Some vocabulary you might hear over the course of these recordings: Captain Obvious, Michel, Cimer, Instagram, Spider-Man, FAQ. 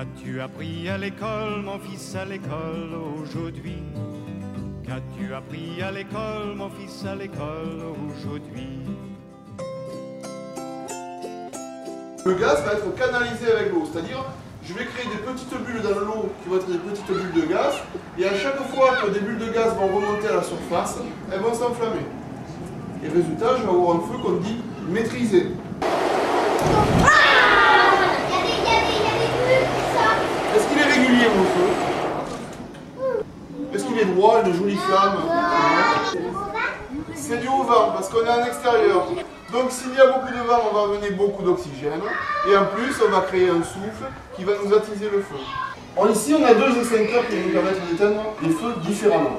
Qu'as-tu appris à l'école, mon fils, à l'école aujourd'hui? Qu'as-tu appris à l'école, mon fils, à l'école aujourd'hui? Le gaz va être canalisé avec l'eau, c'est-à-dire je vais créer des petites bulles dans l'eau qui vont être des petites bulles de gaz, et à chaque fois que des bulles de gaz vont remonter à la surface, elles vont s'enflammer. Et résultat, je vais avoir un feu qu'on dit maîtrisé. Est-ce qu'il est régulier mon feu? Est-ce qu'il est droit, une jolie flamme? C'est du haut vent parce qu'on est en extérieur. Donc s'il y a beaucoup de vent, on va amener beaucoup d'oxygène. Et en plus, on va créer un souffle qui va nous attiser le feu. Ici, on a deux extincteurs qui nous permettent d'éteindre les feux différemment.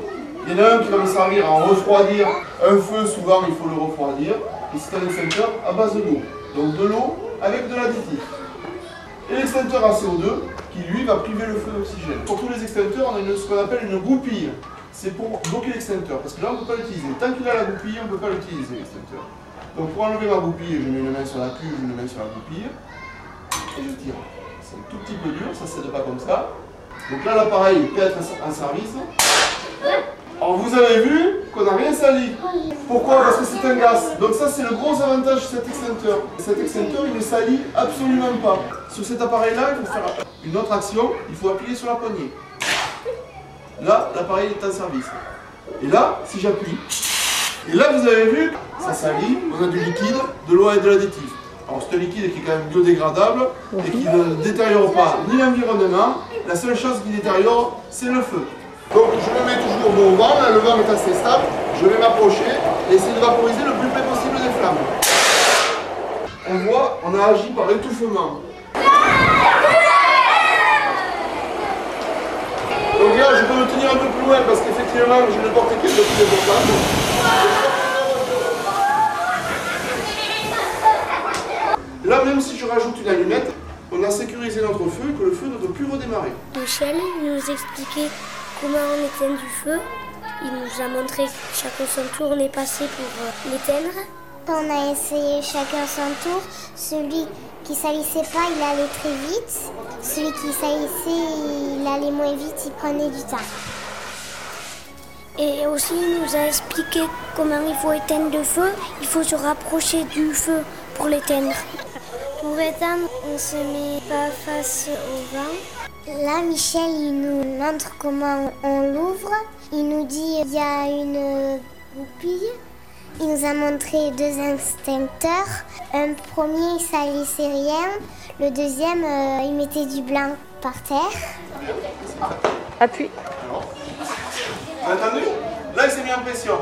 Il y en a un qui va nous servir à refroidir. Un feu, souvent, il faut le refroidir. Et c'est un extincteur à base de l'eau. Donc de l'eau avec de l'additif. Et l'extincteur à CO2 qui, lui, va priver le feu d'oxygène. Pour tous les extincteurs, on a ce qu'on appelle une goupille. C'est pour bloquer l'extincteur, parce que là, on ne peut pas l'utiliser. Tant qu'il a la goupille, on ne peut pas l'utiliser, l'extincteur. Donc pour enlever ma goupille, je mets une main sur la cuve, une main sur la goupille, et je tire. C'est un tout petit peu dur, ça ne s'aide pas comme ça. Donc là, l'appareil peut être en service. Alors vous avez vu qu'on n'a rien sali. Pourquoi? Parce que c'est un gaz. Donc ça, c'est le gros avantage de cet extincteur. Cet extincteur, il ne salit absolument pas. Sur cet appareil-là, il faut faire une autre action, il faut appuyer sur la poignée. Là, l'appareil est en service. Et là, si j'appuie, et là vous avez vu, ça salit, on a du liquide, de l'eau et de l'additif. Alors ce liquide qui est quand même biodégradable et qui ne détériore pas ni l'environnement, la seule chose qui détériore, c'est le feu. Donc je me mets toujours au vent, là, le vent est assez stable, je vais m'approcher et essayer de vaporiser le plus près possible des flammes. On voit, on a agi par étouffement. Donc là, je peux me tenir un peu plus loin parce qu'effectivement, j'ai une portée qui est beaucoup plus importante. Là, même si je rajoute une allumette, on a sécurisé notre feu et que le feu ne doit plus redémarrer. Michel nous expliquait comment on éteint du feu. Il nous a montré que chacun son tour, on est passé pour l'éteindre. On a essayé chacun son tour. Celui qui salissait pas, il allait très vite. Celui qui salissait, il allait moins vite, il prenait du temps. Et aussi, il nous a expliqué comment il faut éteindre le feu. Il faut se rapprocher du feu pour l'éteindre. Pour éteindre, on ne se met pas face au vent. Là, Michel, il nous montre comment on l'ouvre. Il nous dit qu'il y a une goupille. Il nous a montré deux extincteurs. Un premier, il salissait rien. Le deuxième, il mettait du blanc par terre. Appuie. Vous entendez? Là, il s'est mis en pression.